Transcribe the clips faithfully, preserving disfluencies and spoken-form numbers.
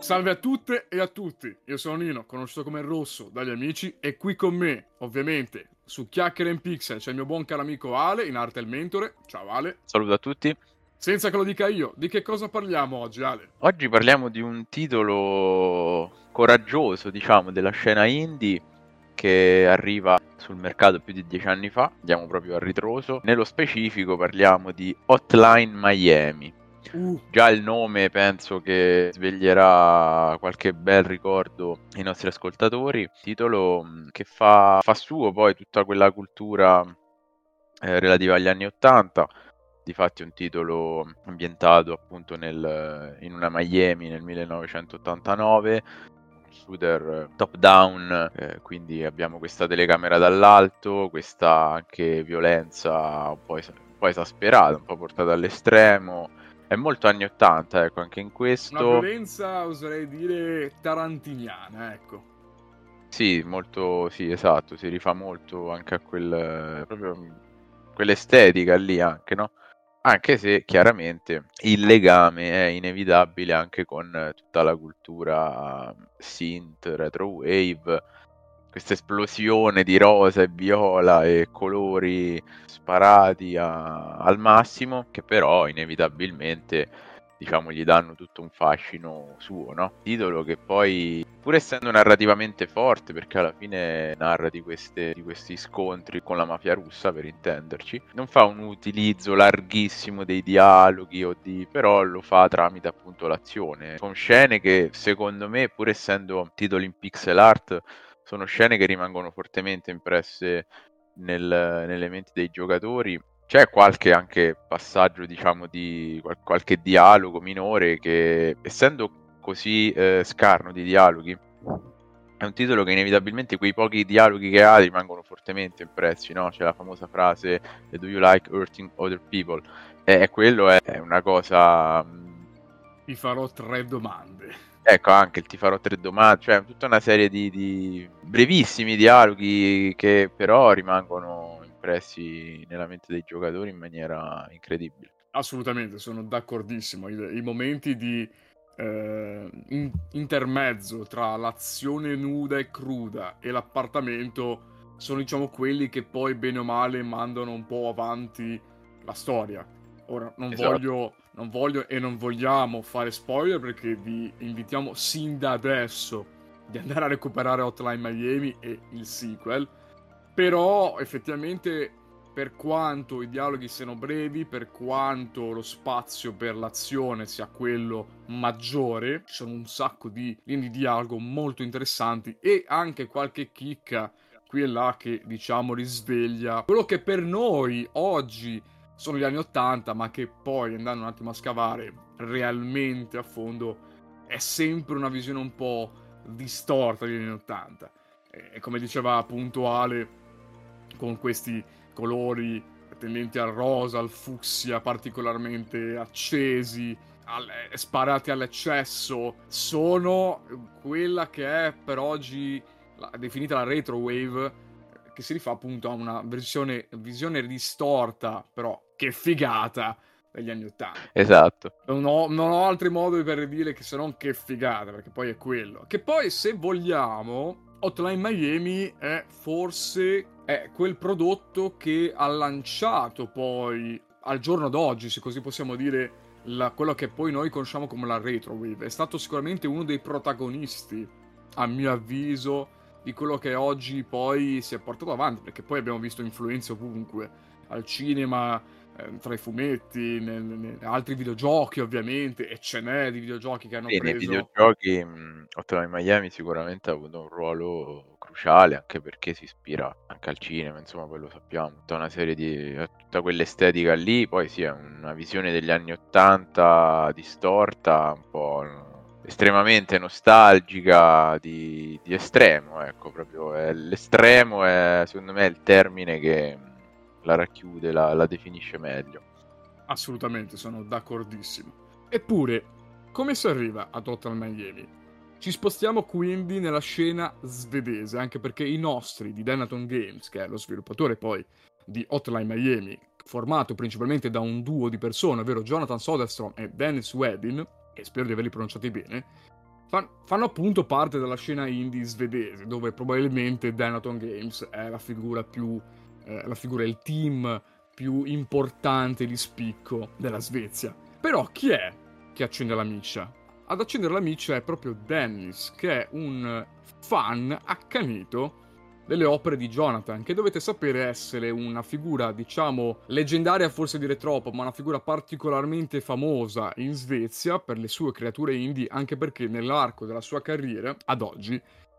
Salve a tutte e a tutti, io sono Nino, conosciuto come Rosso dagli amici, e qui con me, ovviamente, su Chiacchiere 'n' Pixel c'è il mio buon caro amico Ale, in arte il mentore. Ciao Ale. Saluto a tutti. Senza che lo dica io, di che cosa parliamo oggi, Ale? Oggi parliamo di un titolo coraggioso, diciamo, della scena indie, che arriva sul mercato più di dieci anni fa. Andiamo proprio al ritroso. Nello specifico parliamo di Hotline Miami. Uh. Già il nome penso che sveglierà qualche bel ricordo ai nostri ascoltatori. Titolo che fa, fa suo poi tutta quella cultura eh, relativa agli anni ottanta. Difatti è un titolo ambientato appunto nel, in una Miami nel millenovecentottantanove, shooter top down, eh, quindi abbiamo questa telecamera dall'alto, questa anche violenza un po', es- un po' esasperata, un po' portata all'estremo. È molto anni ottanta, ecco, anche in questo. Una violenza, oserei dire, tarantiniana, ecco. Sì, molto, sì, esatto, si rifà molto anche a quel, proprio quell'estetica lì anche, no? Anche se, chiaramente, il legame è inevitabile anche con tutta la cultura synth, retrowave, questa esplosione di rosa e viola e colori sparati a, al massimo, che però inevitabilmente, diciamo, gli danno tutto un fascino suo, no? Titolo che poi, pur essendo narrativamente forte, perché alla fine narra di, queste, di questi scontri con la mafia russa, per intenderci, non fa un utilizzo larghissimo dei dialoghi o di, però lo fa tramite appunto l'azione, con scene che secondo me, pur essendo titoli in pixel art, sono scene che rimangono fortemente impresse nel, nelle menti dei giocatori. C'è qualche anche passaggio, diciamo, di qualche dialogo minore che, essendo così eh, scarno di dialoghi, è un titolo che inevitabilmente quei pochi dialoghi che ha rimangono fortemente impressi, no? C'è la famosa frase "Do you like hurting other people?" E quello è una cosa... Ti farò tre domande. Ecco, anche il ti farò tre domande, cioè tutta una serie di, di brevissimi dialoghi che però rimangono impressi nella mente dei giocatori in maniera incredibile. Assolutamente, sono d'accordissimo. I, i momenti di eh, in, intermezzo tra l'azione nuda e cruda e l'appartamento sono, diciamo, quelli che poi bene o male mandano un po' avanti la storia. Ora, non esatto. voglio... Non voglio e non vogliamo fare spoiler, perché vi invitiamo sin da adesso di andare a recuperare Hotline Miami e il sequel. Però effettivamente, per quanto i dialoghi siano brevi, per quanto lo spazio per l'azione sia quello maggiore, ci sono un sacco di linee di dialogo molto interessanti e anche qualche chicca qui e là che, diciamo, risveglia quello che per noi oggi sono gli anni ottanta, ma che poi, andando un attimo a scavare realmente a fondo, è sempre una visione un po' distorta degli anni ottanta. E come diceva appunto Ale, con questi colori tendenti al rosa, al fucsia, particolarmente accesi, al, sparati all'eccesso, sono quella che è per oggi la, definita la retrowave, che si rifà appunto a una versione visione distorta, però che figata, degli anni ottanta. Esatto. Non ho, non ho altri modi per dire che se non che figata, perché poi è quello. Che poi, se vogliamo, Hotline Miami è forse è quel prodotto che ha lanciato poi, al giorno d'oggi, se così possiamo dire, la, quello che poi noi conosciamo come la retrowave. È stato sicuramente uno dei protagonisti, a mio avviso, di quello che oggi poi si è portato avanti, perché poi abbiamo visto influenze ovunque, al cinema, eh, tra i fumetti, nel, nel, altri videogiochi ovviamente, e ce n'è di videogiochi che hanno sì, preso... Nei videogiochi Hotline Miami sicuramente ha avuto un ruolo cruciale, anche perché si ispira anche al cinema, insomma, poi lo sappiamo, tutta una serie di... tutta quell'estetica lì, poi sì, è una visione degli anni ottanta distorta, un po' estremamente nostalgica, di, di estremo, ecco, proprio è, l'estremo è, secondo me, il termine che la racchiude, la, la definisce meglio. Assolutamente, sono d'accordissimo. Eppure, come si arriva ad Hotline Miami? Ci spostiamo quindi nella scena svedese, anche perché i nostri di Dennaton Games, che è lo sviluppatore poi di Hotline Miami, formato principalmente da un duo di persone, ovvero Jonathan Soderstrom e Dennis Wedin, e spero di averli pronunciati bene, fanno appunto parte della scena indie svedese, dove probabilmente Dennaton Games è la figura più eh, la figura è il team più importante di spicco della Svezia. Però chi è che accende la miccia? Ad accendere la miccia è proprio Dennis, che è un fan accanito delle opere di Jonathan, che dovete sapere essere una figura, diciamo, leggendaria, forse dire troppo, ma una figura particolarmente famosa in Svezia per le sue creature indie, anche perché nell'arco della sua carriera, ad oggi,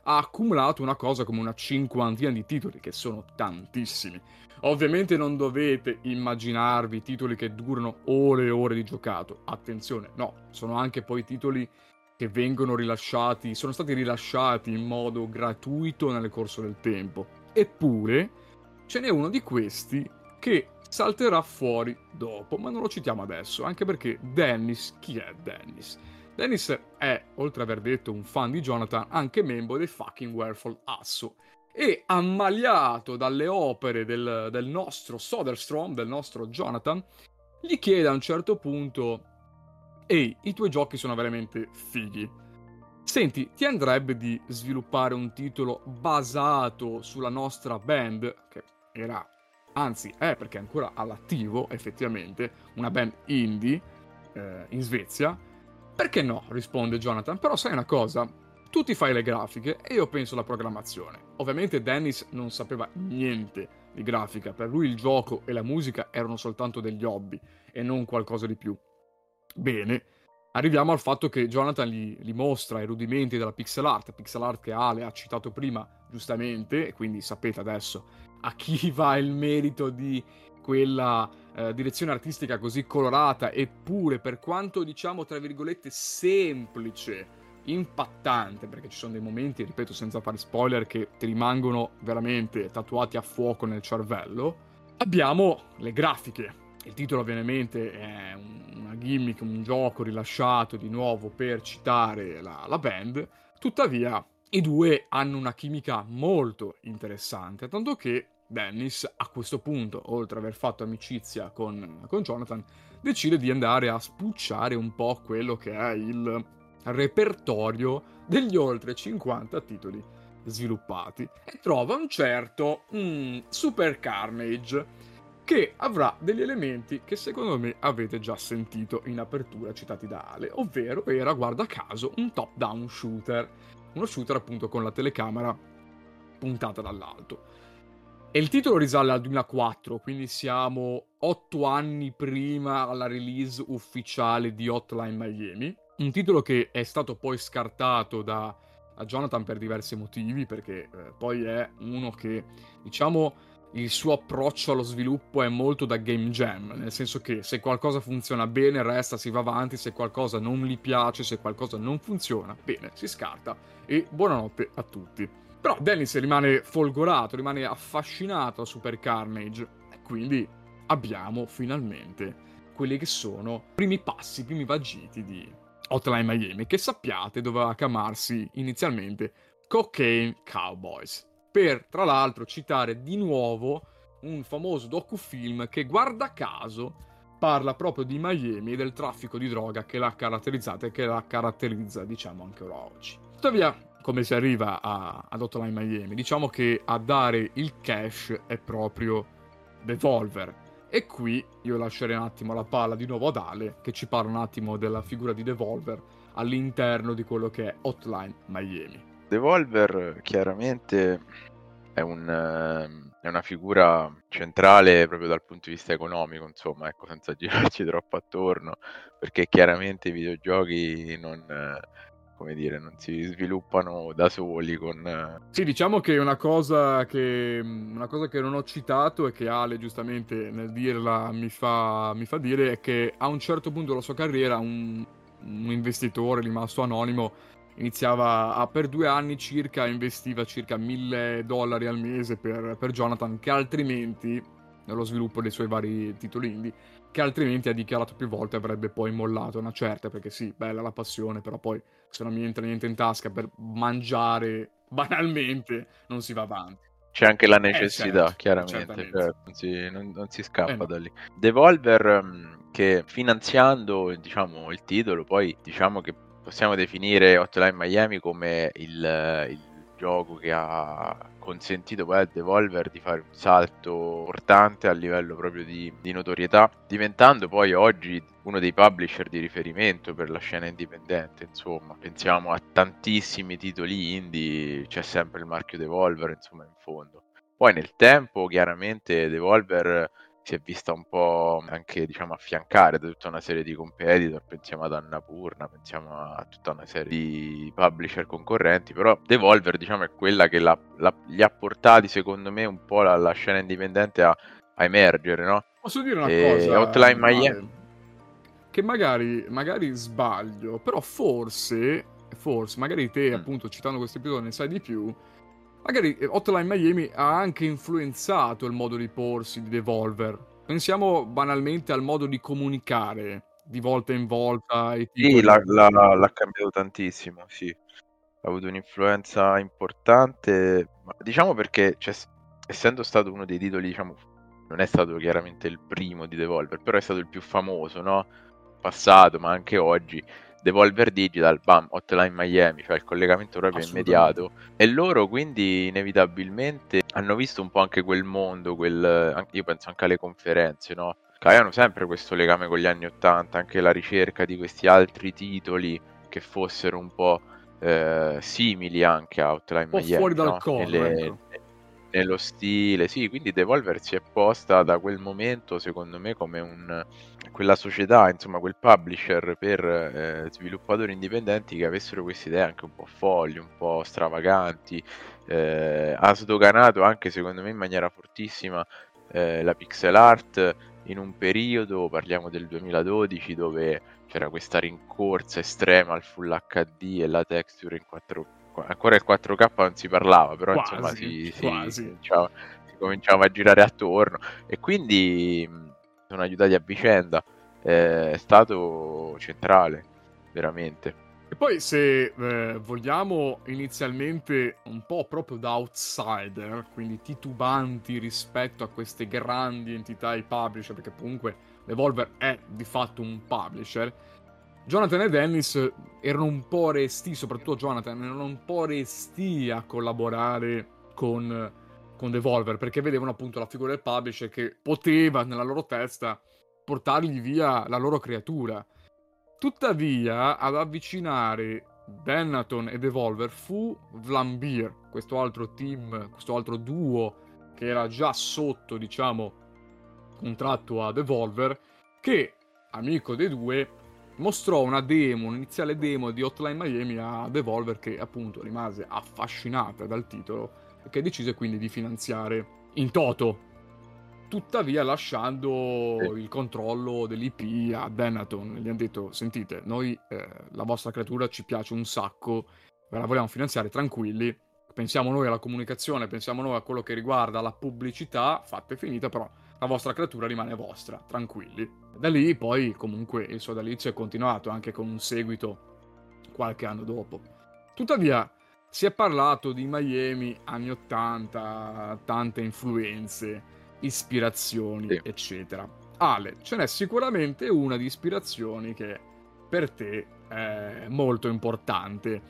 ha accumulato una cosa come una cinquantina di titoli, che sono tantissimi. Ovviamente non dovete immaginarvi titoli che durano ore e ore di giocato, attenzione, no, sono anche poi titoli che vengono rilasciati, sono stati rilasciati in modo gratuito nel corso del tempo. Eppure ce n'è uno di questi che salterà fuori dopo, ma non lo citiamo adesso, anche perché Dennis, chi è Dennis? Dennis è, oltre ad aver detto un fan di Jonathan, anche membro dei fucking Werewolf Asso, e ammaliato dalle opere del, del nostro Soderstrom, del nostro Jonathan, gli chiede a un certo punto: ehi, i tuoi giochi sono veramente fighi. Senti, ti andrebbe di sviluppare un titolo basato sulla nostra band, che era, anzi è, perché è ancora all'attivo effettivamente, una band indie eh, in Svezia? Perché no, risponde Jonathan, però sai una cosa, tu ti fai le grafiche e io penso alla programmazione. Ovviamente Dennis non sapeva niente di grafica, per lui il gioco e la musica erano soltanto degli hobby e non qualcosa di più. Bene, arriviamo al fatto che Jonathan gli, gli mostra i rudimenti della pixel art, pixel art che Ale ha citato prima, giustamente, e quindi sapete adesso a chi va il merito di quella eh, direzione artistica così colorata, eppure per quanto, diciamo, tra virgolette, semplice, impattante, perché ci sono dei momenti, ripeto, senza fare spoiler, che ti rimangono veramente tatuati a fuoco nel cervello. Abbiamo le grafiche. Il titolo ovviamente è una gimmick, un gioco rilasciato di nuovo per citare la, la band, tuttavia i due hanno una chimica molto interessante, tanto che Dennis a questo punto, oltre ad aver fatto amicizia con, con Jonathan, decide di andare a spulciare un po' quello che è il repertorio degli oltre cinquanta titoli sviluppati e trova un certo mm, Super Carnage, che avrà degli elementi che secondo me avete già sentito in apertura citati da Ale, ovvero era, guarda caso, un top-down shooter, uno shooter appunto con la telecamera puntata dall'alto. E il titolo risale al duemilaquattro, quindi siamo otto anni prima alla release ufficiale di Hotline Miami, un titolo che è stato poi scartato da, da Jonathan per diversi motivi, perché eh, poi è uno che, diciamo, il suo approccio allo sviluppo è molto da game jam, nel senso che se qualcosa funziona bene resta, si va avanti, se qualcosa non gli piace, se qualcosa non funziona bene, si scarta e buonanotte a tutti. Però Dennis rimane folgorato, rimane affascinato a Super Carnage e quindi abbiamo finalmente quelli che sono primi passi, primi vagiti di Hotline Miami, che sappiate doveva chiamarsi inizialmente Cocaine Cowboys, per tra l'altro citare di nuovo un famoso docufilm che, guarda caso, parla proprio di Miami e del traffico di droga che l'ha caratterizzata e che la caratterizza, diciamo, anche ora oggi. Tuttavia, come si arriva a, ad Hotline Miami? Diciamo che a dare il cash è proprio Devolver. E qui io lascerei un attimo la palla di nuovo ad Ale, che ci parla un attimo della figura di Devolver all'interno di quello che è Hotline Miami. Devolver chiaramente è, un, è una figura centrale proprio dal punto di vista economico, insomma, ecco, senza girarci troppo attorno, perché chiaramente i videogiochi non, come dire, non si sviluppano da soli. Con... Sì, diciamo che una cosa che, una cosa che non ho citato e che Ale giustamente nel dirla mi fa, mi fa dire è che a un certo punto della sua carriera un, un investitore rimasto anonimo iniziava a, per due anni circa, investiva circa mille dollari al mese per, per Jonathan, che altrimenti, nello sviluppo dei suoi vari titoli indie, che altrimenti ha dichiarato più volte avrebbe poi mollato una certa, perché sì, bella la passione, però poi se non mi entra niente in tasca per mangiare banalmente non si va avanti. C'è anche la necessità, eh, certo, chiaramente, cioè, non, si, non, non si scappa eh, no. da lì. Devolver, che finanziando, diciamo, il titolo, poi diciamo che possiamo definire Hotline Miami come il, il gioco che ha consentito poi a Devolver di fare un salto importante a livello proprio di, di notorietà, diventando poi oggi uno dei publisher di riferimento per la scena indipendente. Insomma, pensiamo a tantissimi titoli indie, c'è sempre il marchio Devolver insomma in fondo. Poi nel tempo chiaramente Devolver si è vista un po' anche, diciamo, affiancare da tutta una serie di competitor, pensiamo ad Annapurna, pensiamo a tutta una serie di publisher concorrenti, però Devolver, diciamo, è quella che la, la, gli ha portati, secondo me, un po' la, la scena indipendente a, a emergere, no? Posso dire una e cosa? Hotline Miami. Che magari, magari sbaglio, però forse, forse, magari te, mm. appunto, citando questo episodio, ne sai di più. Magari Hotline Miami ha anche influenzato il modo di porsi di Devolver. Pensiamo banalmente al modo di comunicare di volta in volta. E sì, l'ha, l'ha, l'ha cambiato tantissimo, sì. Ha avuto un'influenza importante, diciamo, perché cioè, essendo stato uno dei titoli, diciamo, non è stato chiaramente il primo di Devolver, però è stato il più famoso, no? Passato, ma anche oggi. Devolver Digital, bam, Hotline Miami, cioè il collegamento proprio immediato, e loro quindi inevitabilmente hanno visto un po' anche quel mondo, quel, io penso anche alle conferenze, no? Che avevano sempre questo legame con gli anni ottanta, anche la ricerca di questi altri titoli che fossero un po' eh, simili anche a Hotline Miami, fuori dal no? corno, Nelle, ecco. nello stile, sì, quindi Devolver si è posta da quel momento, secondo me, come un quella società, insomma, quel publisher per eh, sviluppatori indipendenti che avessero queste idee anche un po' folli, un po' stravaganti. Eh, ha sdoganato anche, secondo me, in maniera fortissima eh, la pixel art in un periodo, parliamo del duemiladodici, dove c'era questa rincorsa estrema al full acca di e la texture in quattro K. Ancora il quattro K non si parlava, però quasi, insomma si, si, si, cominciava, si cominciava a girare attorno, e quindi sono aiutati a vicenda, eh, è stato centrale veramente. E poi se eh, vogliamo inizialmente un po' proprio da outsider, quindi titubanti rispetto a queste grandi entità e publisher, perché comunque Devolver è di fatto un publisher, Jonathan e Dennis erano un po' resti, soprattutto Jonathan, erano un po' resti a collaborare con, con Devolver, perché vedevano appunto la figura del publisher che poteva, nella loro testa, portargli via la loro creatura. Tuttavia, ad avvicinare Dennaton e Devolver fu Vlambeer, questo altro team, questo altro duo che era già sotto, diciamo, contratto a Devolver, che, amico dei due, mostrò una demo, un'iniziale demo di Hotline Miami a Devolver, che appunto rimase affascinata dal titolo e che decise quindi di finanziare in toto, tuttavia lasciando sì. il controllo dell'i pi a Dennaton. Gli hanno detto: sentite, noi eh, la vostra creatura ci piace un sacco, ve la vogliamo finanziare, tranquilli, pensiamo noi alla comunicazione, pensiamo noi a quello che riguarda la pubblicità, fatta e finita, però la vostra creatura rimane vostra, tranquilli. Da lì poi comunque il sodalizio è continuato anche con un seguito qualche anno dopo. Tuttavia si è parlato di Miami anni ottanta, tante influenze, ispirazioni, sì. eccetera. Ale, ce n'è sicuramente una di ispirazioni che per te è molto importante,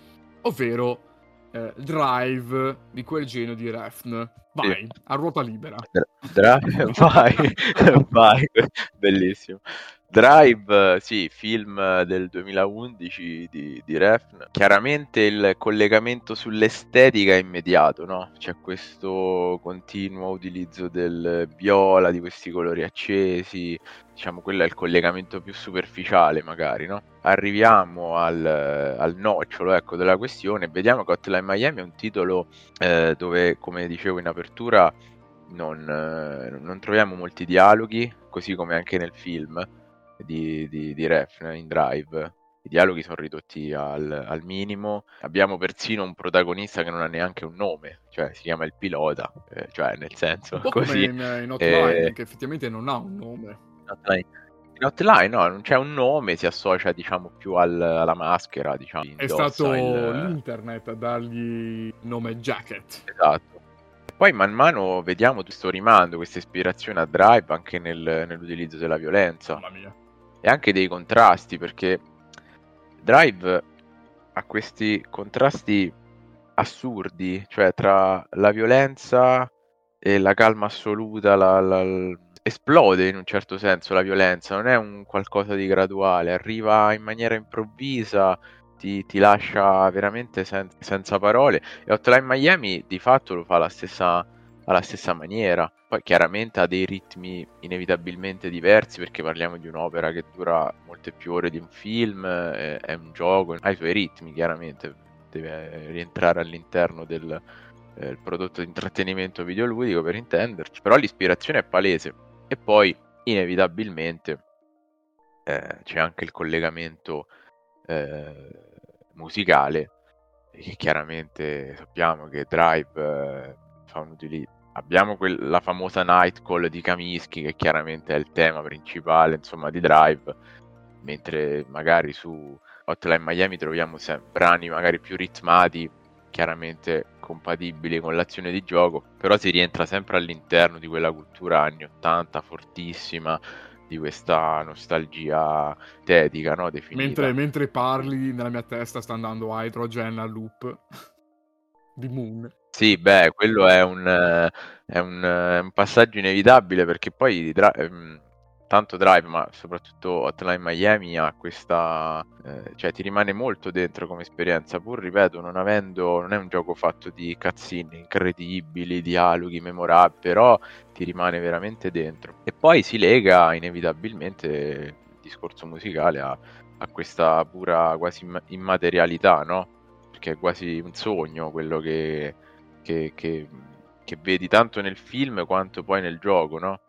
ovvero Eh, Drive, di quel genio di Refn. Vai, sì. a ruota libera. Drive, vai, vai, bellissimo. Drive, sì, film del duemilaundici di, di Refn. Chiaramente il collegamento sull'estetica è immediato, no? C'è questo continuo utilizzo del viola, di questi colori accesi, diciamo quello è il collegamento più superficiale magari, no? Arriviamo al, al nocciolo, ecco, della questione. Vediamo che Hotline Miami è un titolo eh, dove, come dicevo in apertura, non, eh, non troviamo molti dialoghi, così come anche nel film di, di, di Refn in Drive. I dialoghi sono ridotti al, al minimo. Abbiamo persino un protagonista che non ha neanche un nome, cioè si chiama il pilota, eh, cioè nel senso un po' così. Come in, in Hotline, eh, che effettivamente non ha un nome. In Hotline no, non c'è un nome, si associa, diciamo, più al, alla maschera, diciamo. È stato il... l'internet a dargli nome Jacket. Esatto. Poi man mano vediamo questo rimando, questa ispirazione a Drive anche nel, nell'utilizzo della violenza. Mamma mia. E anche dei contrasti, perché Drive a questi contrasti assurdi, cioè tra la violenza e la calma assoluta, la, la, la... esplode in un certo senso la violenza, non è un qualcosa di graduale, arriva in maniera improvvisa, ti, ti lascia veramente sen- senza parole, e Hotline Miami di fatto lo fa alla stessa, alla stessa maniera. Poi chiaramente ha dei ritmi inevitabilmente diversi, perché parliamo di un'opera che dura molte più ore di un film, è, è un gioco, ha i suoi ritmi, chiaramente deve rientrare all'interno del eh, prodotto di intrattenimento videoludico, per intenderci, però l'ispirazione è palese. E poi inevitabilmente eh, c'è anche il collegamento eh, musicale, che chiaramente sappiamo che Drive eh, fa un utilizzo. Abbiamo quel, la famosa Night Call di Kamischi, che chiaramente è il tema principale, insomma, di Drive, mentre magari su Hotline Miami troviamo sempre brani magari più ritmati, chiaramente compatibili con l'azione di gioco, però si rientra sempre all'interno di quella cultura anni ottanta fortissima, di questa nostalgia tetica, no? Definita. Mentre, mentre parli, nella mia testa sta andando Hydrogen a loop di Moon. Sì, beh, quello è un, è un, è un passaggio inevitabile, perché poi dra- tanto Drive, ma soprattutto Hotline Miami ha questa, eh, cioè ti rimane molto dentro come esperienza, pur, ripeto, non avendo, non è un gioco fatto di cutscene incredibili, dialoghi memorabili, però ti rimane veramente dentro. E poi si lega inevitabilmente il discorso musicale a, a questa pura quasi immaterialità, no? Perché è quasi un sogno quello che che, che che vedi tanto nel film quanto poi nel gioco, no?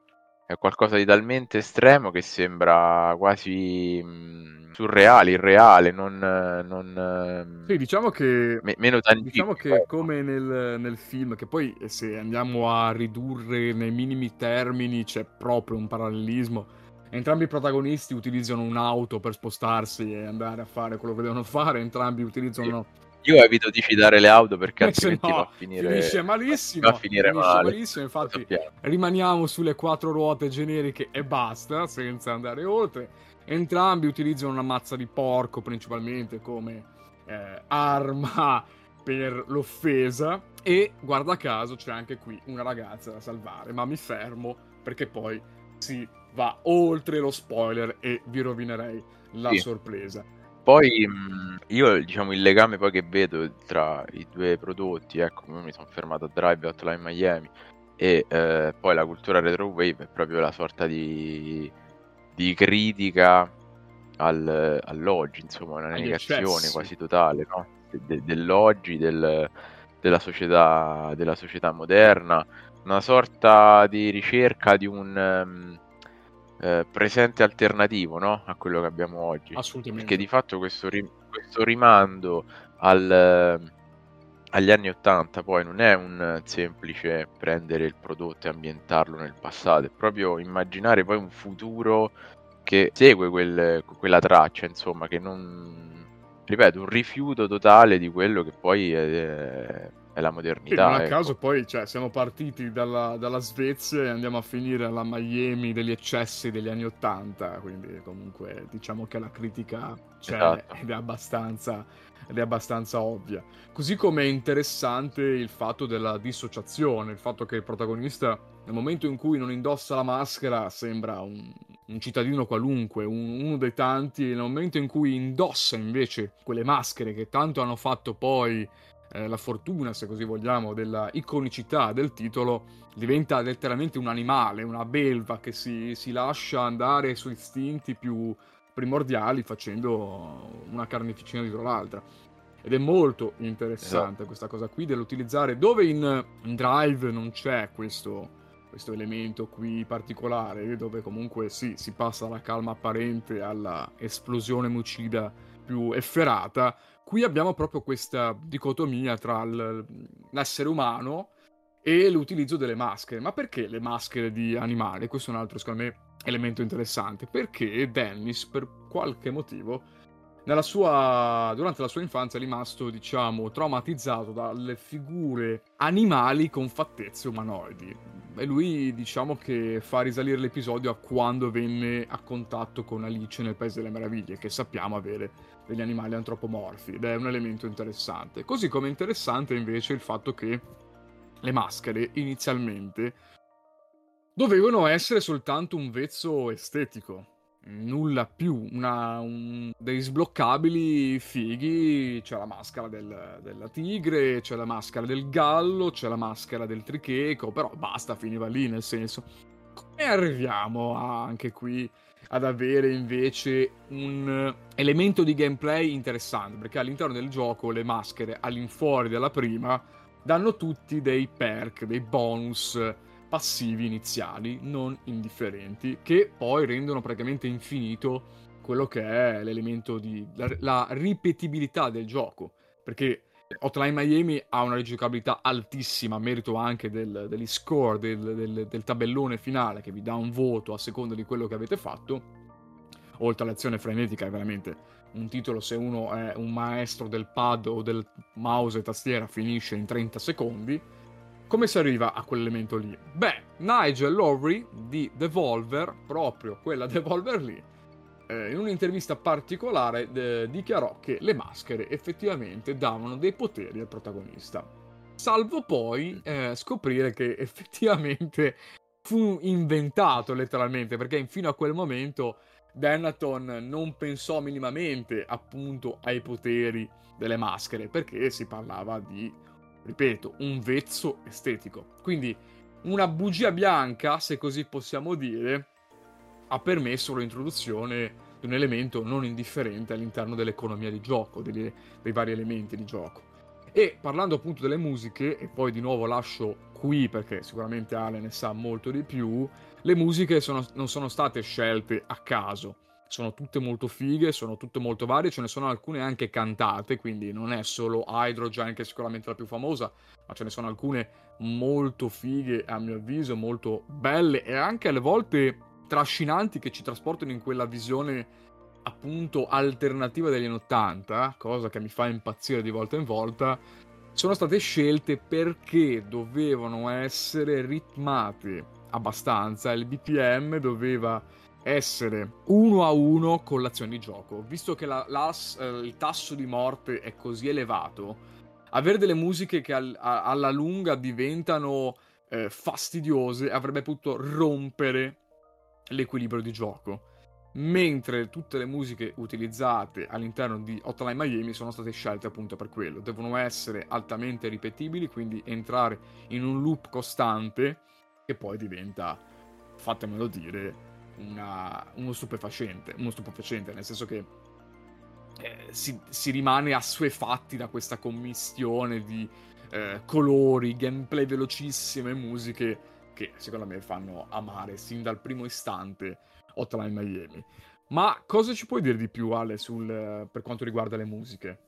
È qualcosa di talmente estremo che sembra quasi mh, surreale, irreale, non... non sì, diciamo che... Me, meno tangibile. Diciamo che come nel, nel film, che poi se andiamo a ridurre nei minimi termini c'è proprio un parallelismo. Entrambi i protagonisti utilizzano un'auto per spostarsi e andare a fare quello che devono fare, entrambi utilizzano... Sì. Io evito di citare le auto perché altrimenti no, va a finire finisce malissimo, va a finire finisce male. malissimo, infatti rimaniamo sulle quattro ruote generiche e basta, senza andare oltre. Entrambi utilizzano una mazza di porco principalmente come eh, arma per l'offesa, e guarda caso c'è anche qui una ragazza da salvare, ma mi fermo perché poi si va oltre lo spoiler e vi rovinerei la sì. sorpresa. Poi io, diciamo, il legame poi che vedo tra i due prodotti, ecco, mi sono fermato a Drive e Hotline Miami, e eh, poi la cultura retrowave è proprio la sorta di, di critica al, all'oggi, insomma, una agli negazione eccessi. Quasi totale, no? De, de, dell'oggi, del, della società della società moderna, una sorta di ricerca di un... Um, Eh, presente alternativo, no? A quello che abbiamo oggi. Assolutamente. Perché di fatto questo, ri- questo rimando al, eh, agli anni ottanta poi non è un semplice prendere il prodotto e ambientarlo nel passato, è proprio immaginare poi un futuro che segue quel, quella traccia, insomma, che non... ripeto, un rifiuto totale di quello che poi è, è la modernità. Sì, non a ecco. caso poi, cioè, siamo partiti dalla, dalla Svezia e andiamo a finire alla Miami degli eccessi degli anni Ottanta, quindi comunque diciamo che la critica c'è, esatto. ed, è abbastanza, ed è abbastanza ovvia. Così come è interessante il fatto della dissociazione, il fatto che il protagonista nel momento in cui non indossa la maschera sembra un... un cittadino qualunque, un, uno dei tanti, nel momento in cui indossa invece quelle maschere che tanto hanno fatto poi eh, la fortuna, se così vogliamo, della iconicità del titolo, diventa letteralmente un animale, una belva che si, si lascia andare sui istinti più primordiali facendo una carneficina dietro l'altra. Ed è molto interessante esatto. questa cosa qui dell'utilizzare, dove in, in Drive non c'è questo... questo elemento qui particolare, dove comunque sì, si passa dalla calma apparente alla esplosione mucida più efferata. Qui abbiamo proprio questa dicotomia tra l'essere umano e l'utilizzo delle maschere. Ma perché le maschere di animale? Questo è un altro, secondo me, elemento interessante, perché Dennis per qualche motivo nella sua, durante la sua infanzia è rimasto, diciamo, traumatizzato dalle figure animali con fattezze umanoidi. E lui, diciamo, che fa risalire l'episodio a quando venne a contatto con Alice nel Paese delle Meraviglie, che sappiamo avere degli animali antropomorfi, ed è un elemento interessante. Così come interessante invece il fatto che le maschere inizialmente dovevano essere soltanto un vezzo estetico. Nulla più, una, un, dei sbloccabili fighi, c'è la maschera del, della tigre, c'è la maschera del gallo, c'è la maschera del tricheco, però basta, finiva lì, nel senso. Come arriviamo a, anche qui ad avere invece un elemento di gameplay interessante, perché all'interno del gioco le maschere all'infuori della prima danno tutti dei perk, dei bonus passivi iniziali non indifferenti, che poi rendono praticamente infinito quello che è l'elemento di la, la ripetibilità del gioco, perché Hotline Miami ha una rigiocabilità altissima a merito anche del, degli score del, del, del tabellone finale, che vi dà un voto a seconda di quello che avete fatto. Oltre all'azione frenetica, è veramente un titolo, se uno è un maestro del pad o del mouse e tastiera, finisce in trenta secondi. Come si arriva a quell'elemento lì? Beh, Nigel Lowry di Devolver, proprio quella Devolver lì, eh, in un'intervista particolare de- dichiarò che le maschere effettivamente davano dei poteri al protagonista. Salvo poi eh, scoprire che effettivamente fu inventato letteralmente, perché fino a quel momento Dennaton non pensò minimamente appunto ai poteri delle maschere, perché si parlava di, ripeto, un vezzo estetico. Quindi una bugia bianca, se così possiamo dire, ha permesso l'introduzione di un elemento non indifferente all'interno dell'economia di gioco, degli, dei vari elementi di gioco. E parlando appunto delle musiche, e poi di nuovo lascio qui perché sicuramente Ale ne sa molto di più, le musiche sono, non sono state scelte a caso, sono tutte molto fighe, sono tutte molto varie, ce ne sono alcune anche cantate, quindi non è solo Hydrogen, che è sicuramente la più famosa, ma ce ne sono alcune molto fighe, a mio avviso, molto belle e anche alle volte trascinanti, che ci trasportano in quella visione appunto alternativa degli anni ottanta, cosa che mi fa impazzire di volta in volta. Sono state scelte perché dovevano essere ritmate abbastanza, il B P M doveva essere uno a uno con l'azione di gioco, visto che la, la, il tasso di morte è così elevato. Avere delle musiche che al, a, alla lunga diventano eh, fastidiose avrebbe potuto rompere l'equilibrio di gioco, mentre tutte le musiche utilizzate all'interno di Hotline Miami sono state scelte appunto per quello, devono essere altamente ripetibili, quindi entrare in un loop costante che poi diventa, fatemelo dire, Una, uno stupefacente, uno stupefacente, nel senso che eh, si, si rimane assuefatti da questa commistione di eh, colori, gameplay velocissime, musiche che secondo me fanno amare sin dal primo istante Hotline Miami. Ma cosa ci puoi dire di più, Ale, sul, per quanto riguarda le musiche?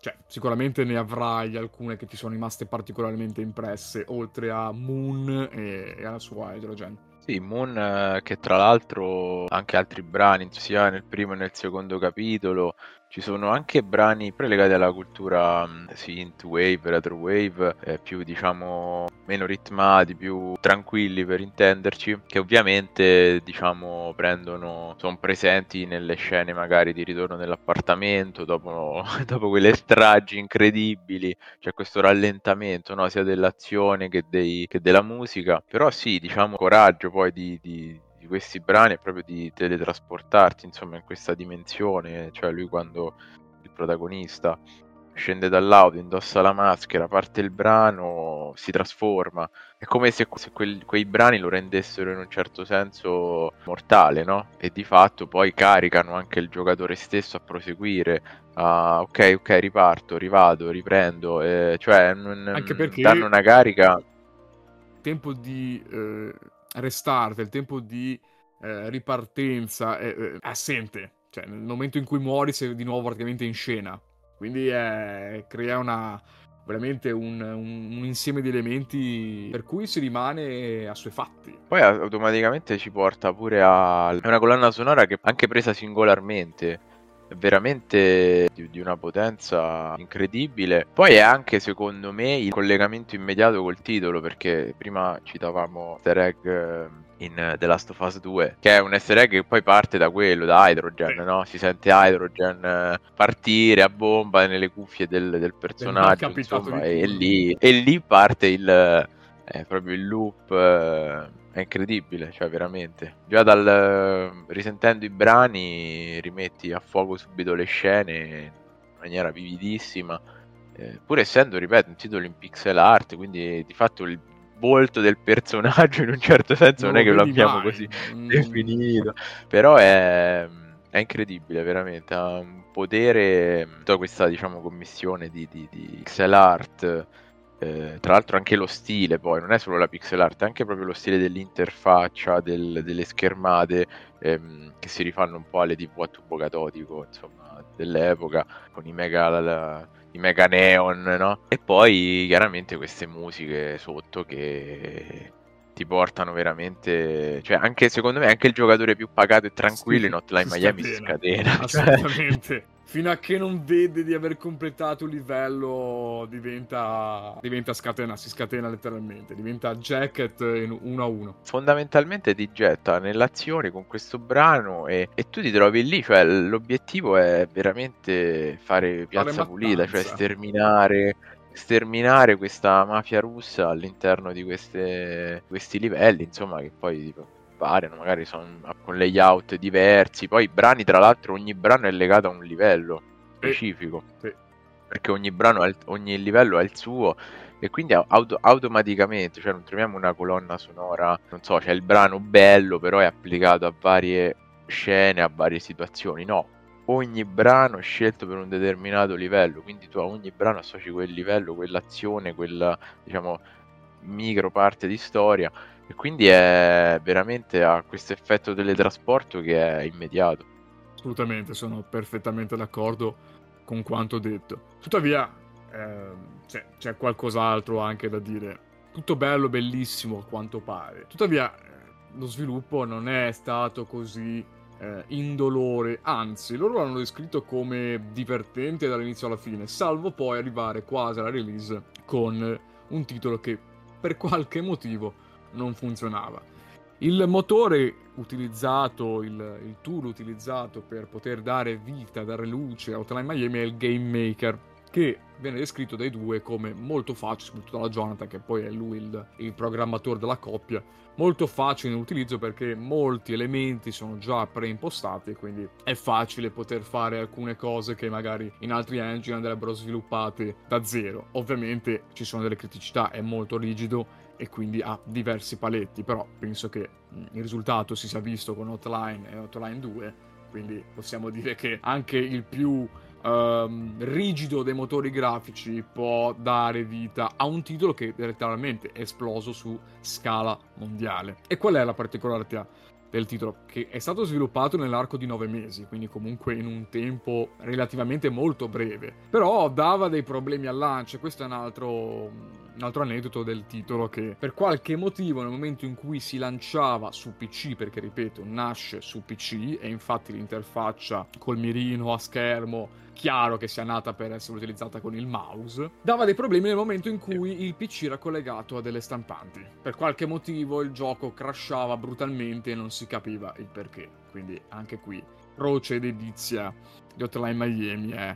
Cioè, sicuramente ne avrai alcune che ti sono rimaste particolarmente impresse, oltre a Moon e, e alla sua Hydrogen. Sì, Moon, che tra l'altro anche altri brani, sia nel primo e nel secondo capitolo, ci sono anche brani prelegati alla cultura synthwave, retrowave, eh, più diciamo meno ritmati, più tranquilli per intenderci, che ovviamente diciamo prendono, sono presenti nelle scene magari di ritorno nell'appartamento dopo, dopo quelle stragi incredibili, c'è questo rallentamento, no, sia dell'azione che, dei, che della musica, però sì, diciamo coraggio poi di, di, di questi brani è proprio di teletrasportarti insomma in questa dimensione, cioè lui quando il protagonista scende dall'auto, indossa la maschera, parte il brano, si trasforma, è come se, se quel, quei brani lo rendessero in un certo senso mortale, no? E di fatto poi caricano anche il giocatore stesso a proseguire, a, ok ok riparto, rivado, riprendo, eh, cioè non, anche perché danno una carica, tempo di eh... restart, il tempo di eh, ripartenza è, è assente, cioè nel momento in cui muori sei di nuovo praticamente in scena, quindi eh, crea una veramente un, un, un insieme di elementi per cui si rimane assuefatti. Poi automaticamente ci porta pure a una colonna sonora che è anche presa singolarmente, veramente di, di una potenza incredibile. Poi è anche, secondo me, il collegamento immediato col titolo, perché prima citavamo easter egg in The Last of Us due, che è un easter egg che poi parte da quello, da Hydrogen, sì. No? Si sente Hydrogen partire a bomba nelle cuffie del, del personaggio, insomma, e, e, lì, e lì parte il eh, proprio il loop. Eh, È incredibile, cioè veramente. Già dal risentendo i brani rimetti a fuoco subito le scene in maniera vividissima, eh, pur essendo, ripeto, un titolo in pixel art, quindi di fatto il volto del personaggio in un certo senso non, non è che lo abbiamo mai così mm. definito, però è, è incredibile veramente, ha un potere tutta questa, diciamo, commissione di, di, di pixel art. Eh, tra l'altro anche lo stile, poi non è solo la pixel art, è anche proprio lo stile dell'interfaccia, del, delle schermate ehm, che si rifanno un po' alle tivù a tubo catodico, insomma, dell'epoca, con i mega, la, la, i mega neon, no? E poi chiaramente queste musiche sotto che ti portano veramente, cioè anche secondo me anche il giocatore più pagato e tranquillo, sì, in Hotline Miami si scatena, assolutamente. Fino a che non vede di aver completato il livello, diventa, diventa scatena, si scatena letteralmente, diventa jacket in uno a uno. Fondamentalmente ti getta nell'azione con questo brano e, e tu ti trovi lì, cioè l'obiettivo è veramente fare piazza fare pulita, cioè sterminare... sterminare questa mafia russa all'interno di queste, questi livelli, insomma, che poi tipo, variano, magari sono con layout diversi, poi i brani, tra l'altro ogni brano è legato a un livello specifico, sì. Sì. Perché ogni brano, il, ogni livello ha il suo, e quindi auto, automaticamente, cioè non troviamo una colonna sonora, non so, c'è cioè il brano bello però è applicato a varie scene, a varie situazioni, no. Ogni brano è scelto per un determinato livello, quindi tu a ogni brano associ quel livello, quell'azione, quella, diciamo, micro parte di storia, e quindi è veramente, ha questo effetto teletrasporto che è immediato. Assolutamente, sono perfettamente d'accordo con quanto detto. Tuttavia eh, c'è, c'è qualcos'altro anche da dire. Tutto bello, bellissimo a quanto pare, tuttavia eh, lo sviluppo non è stato così Eh, indolore, anzi loro l'hanno descritto come divertente dall'inizio alla fine, salvo poi arrivare quasi alla release con un titolo che per qualche motivo non funzionava. Il motore utilizzato, il, il tool utilizzato per poter dare vita, dare luce a Hotline Miami è il Game Maker, che viene descritto dai due come molto facile, soprattutto dalla Jonathan, che poi è lui il, il programmatore della coppia, molto facile nell'utilizzo perché molti elementi sono già preimpostati, quindi è facile poter fare alcune cose che magari in altri engine andrebbero sviluppate da zero. Ovviamente ci sono delle criticità, è molto rigido e quindi ha diversi paletti, però penso che il risultato si sia visto con Hotline e Hotline due, quindi possiamo dire che anche il più Um, rigido dei motori grafici può dare vita a un titolo che letteralmente è esploso su scala mondiale. E qual è la particolarità del titolo? Che è stato sviluppato nell'arco di nove mesi, quindi comunque in un tempo relativamente molto breve, però dava dei problemi al lancio. Questo è un altro, un altro aneddoto del titolo, che per qualche motivo nel momento in cui si lanciava su P C, perché ripeto nasce su P C e infatti l'interfaccia col mirino a schermo chiaro che sia nata per essere utilizzata con il mouse, dava dei problemi nel momento in cui il P C era collegato a delle stampanti. Per qualche motivo il gioco crashava brutalmente e non si capiva il perché. Quindi anche qui croce ed edizia di Hotline Miami è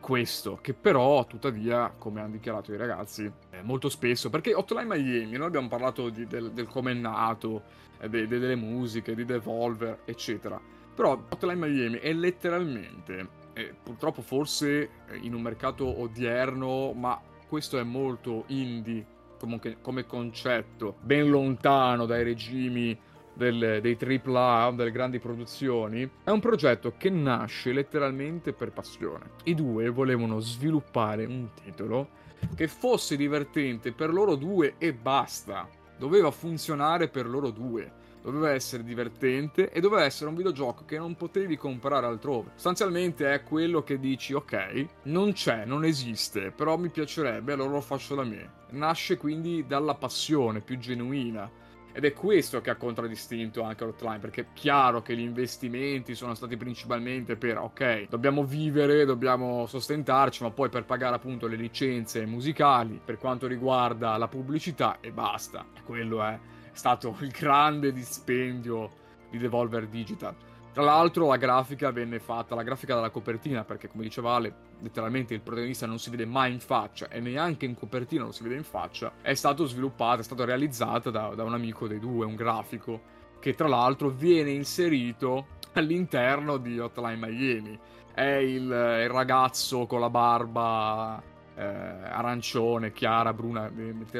questo, che però tuttavia, come hanno dichiarato i ragazzi, è molto spesso, perché Hotline Miami, noi abbiamo parlato di, del, del come è nato, eh, de, de, delle musiche, di Devolver eccetera, però Hotline Miami è letteralmente, e purtroppo forse in un mercato odierno, ma questo è molto indie comunque come concetto, ben lontano dai regimi del, dei tripla A, delle grandi produzioni, è un progetto che nasce letteralmente per passione. I due volevano sviluppare un titolo che fosse divertente per loro due e basta, doveva funzionare per loro due, doveva essere divertente e doveva essere un videogioco che non potevi comprare altrove. Sostanzialmente è quello che dici, ok, non c'è, non esiste, però mi piacerebbe, allora lo faccio da me. Nasce quindi dalla passione più genuina Ed è questo che ha contraddistinto anche Hotline, perché è chiaro che gli investimenti sono stati principalmente per, ok, dobbiamo vivere, dobbiamo sostentarci, ma poi per pagare appunto le licenze musicali, per quanto riguarda la pubblicità, e basta. Quello è stato il grande dispendio di Devolver Digital. Tra l'altro la grafica venne fatta, la grafica dalla copertina, perché come diceva Ale, letteralmente il protagonista non si vede mai in faccia e neanche in copertina non si vede in faccia, è stato sviluppato, è stato realizzato da, da un amico dei due, un grafico, che tra l'altro viene inserito all'interno di Hotline Miami. È il, il ragazzo con la barba eh, arancione, chiara, bruna,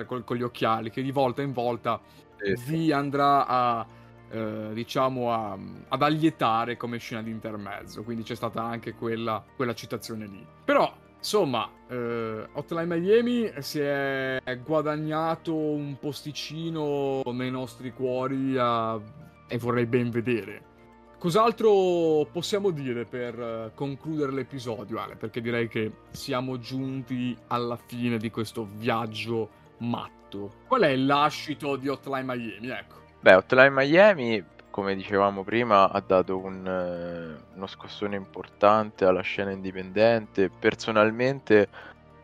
con, con gli occhiali, che di volta in volta eh, vi andrà a... Eh, diciamo a, ad allietare come scena di intermezzo, quindi c'è stata anche quella, quella citazione lì. Però insomma eh, Hotline Miami si è guadagnato un posticino nei nostri cuori eh, e vorrei ben vedere. Cos'altro possiamo dire per eh, concludere l'episodio, Ale? Perché direi che siamo giunti alla fine di questo viaggio matto. Qual è il lascito di Hotline Miami? Ecco. Beh, Hotline Miami, come dicevamo prima, ha dato un, eh, uno scossone importante alla scena indipendente. Personalmente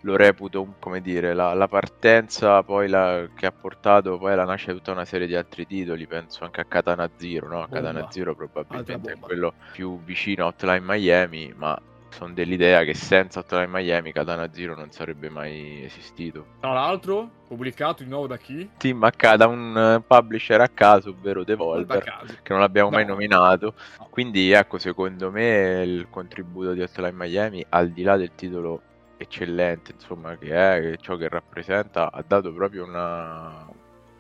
lo reputo, come dire, la, la partenza poi la, che ha portato poi alla nascita di tutta una serie di altri titoli. Penso anche a Katana Zero, no? A Katana Zero probabilmente è quello più vicino a Hotline Miami, ma sono dell'idea che senza Hotline Miami Katana Zero non sarebbe mai esistito. Tra l'altro, pubblicato di nuovo da chi? Team H, da un publisher a caso, ovvero Devolver, che non abbiamo no. mai nominato. No. Quindi ecco, secondo me il contributo di Hotline Miami, al di là del titolo eccellente, insomma, che è, che ciò che rappresenta, ha dato proprio una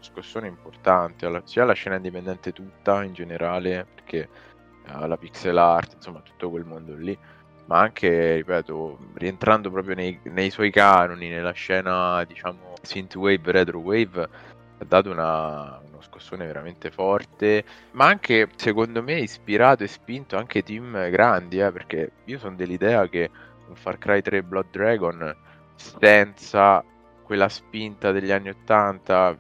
scossone importante alla, sia alla scena indipendente tutta in generale, perché alla pixel art, insomma, tutto quel mondo lì, ma anche, ripeto, rientrando proprio nei, nei suoi canoni, nella scena, diciamo, synthwave, retrowave, ha dato una, uno scossone veramente forte, ma anche, secondo me, ispirato e spinto anche team grandi, eh, perché io sono dell'idea che un Far Cry tre Blood Dragon, senza quella spinta degli anni ottanta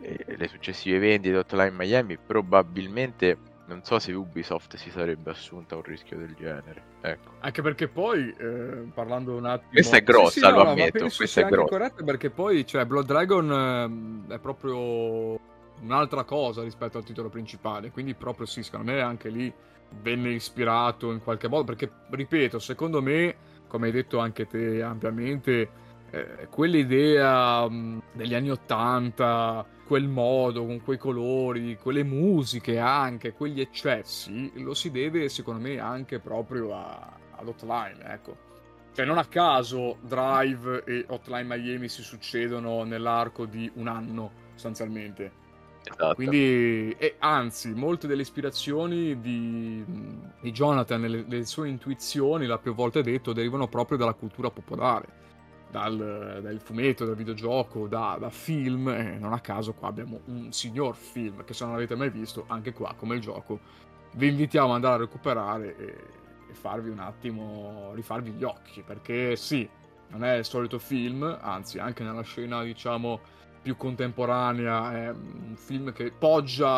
e le successive vendite di Hotline Miami, probabilmente... non so se Ubisoft si sarebbe assunta un rischio del genere, ecco. Anche perché poi, eh, parlando un attimo... Questa è grossa, sì, sì, no, lo no, ammetto, questa è grossa. Corretto, perché poi, cioè, Blood Dragon eh, è proprio un'altra cosa rispetto al titolo principale, quindi proprio sì, secondo me anche lì venne ispirato in qualche modo, perché, ripeto, secondo me, come hai detto anche te ampiamente... Eh, quell'idea mh, degli anni ottanta, quel modo, con quei colori, quelle musiche anche, quegli eccessi, lo si deve secondo me anche proprio a, ad Hotline, ecco. Cioè non a caso Drive e Hotline Miami si succedono nell'arco di un anno sostanzialmente. Esatto. Quindi, e anzi, molte delle ispirazioni di, di Jonathan, le, le sue intuizioni, l'ha più volte detto, derivano proprio dalla cultura popolare. Dal, dal fumetto, dal videogioco, da, da film, eh, non a caso qua abbiamo un signor film che se non l'avete mai visto, anche qua come il gioco vi invitiamo ad andare a recuperare e, e farvi un attimo, rifarvi gli occhi, perché sì, non è il solito film, anzi anche nella scena diciamo più contemporanea è un film che poggia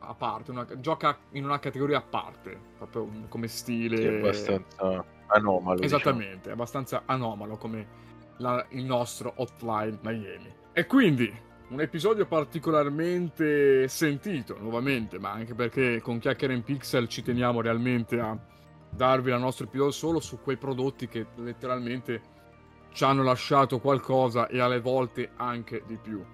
a parte, una, gioca in una categoria a parte, proprio come stile, sì, abbastanza anomalo. Esattamente, diciamo. Abbastanza anomalo come la, il nostro Hotline Miami. E quindi un episodio particolarmente sentito, nuovamente, ma anche perché con Chiacchiere in Pixel ci teniamo realmente a darvi la nostra opinione solo su quei prodotti che letteralmente ci hanno lasciato qualcosa e alle volte anche di più.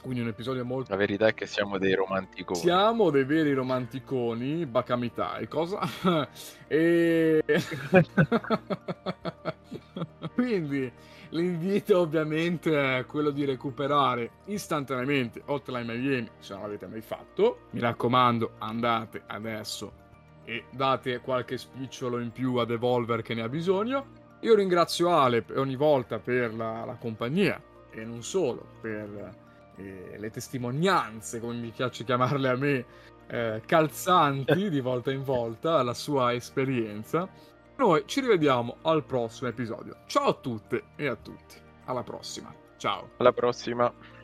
Quindi un episodio molto... La verità è che siamo dei romanticoni. Siamo dei veri romanticoni, bakamitai, cosa? E... Quindi l'invito ovviamente è quello di recuperare istantaneamente Hotline Miami, se non l'avete mai fatto. Mi raccomando, andate adesso e date qualche spicciolo in più a Devolver che ne ha bisogno. Io ringrazio Ale ogni volta per la, la compagnia e non solo, per... le testimonianze, come mi piace chiamarle a me, eh, calzanti di volta in volta, la sua esperienza. Noi ci rivediamo al prossimo episodio. Ciao a tutte e a tutti. Alla prossima. Ciao. Alla prossima.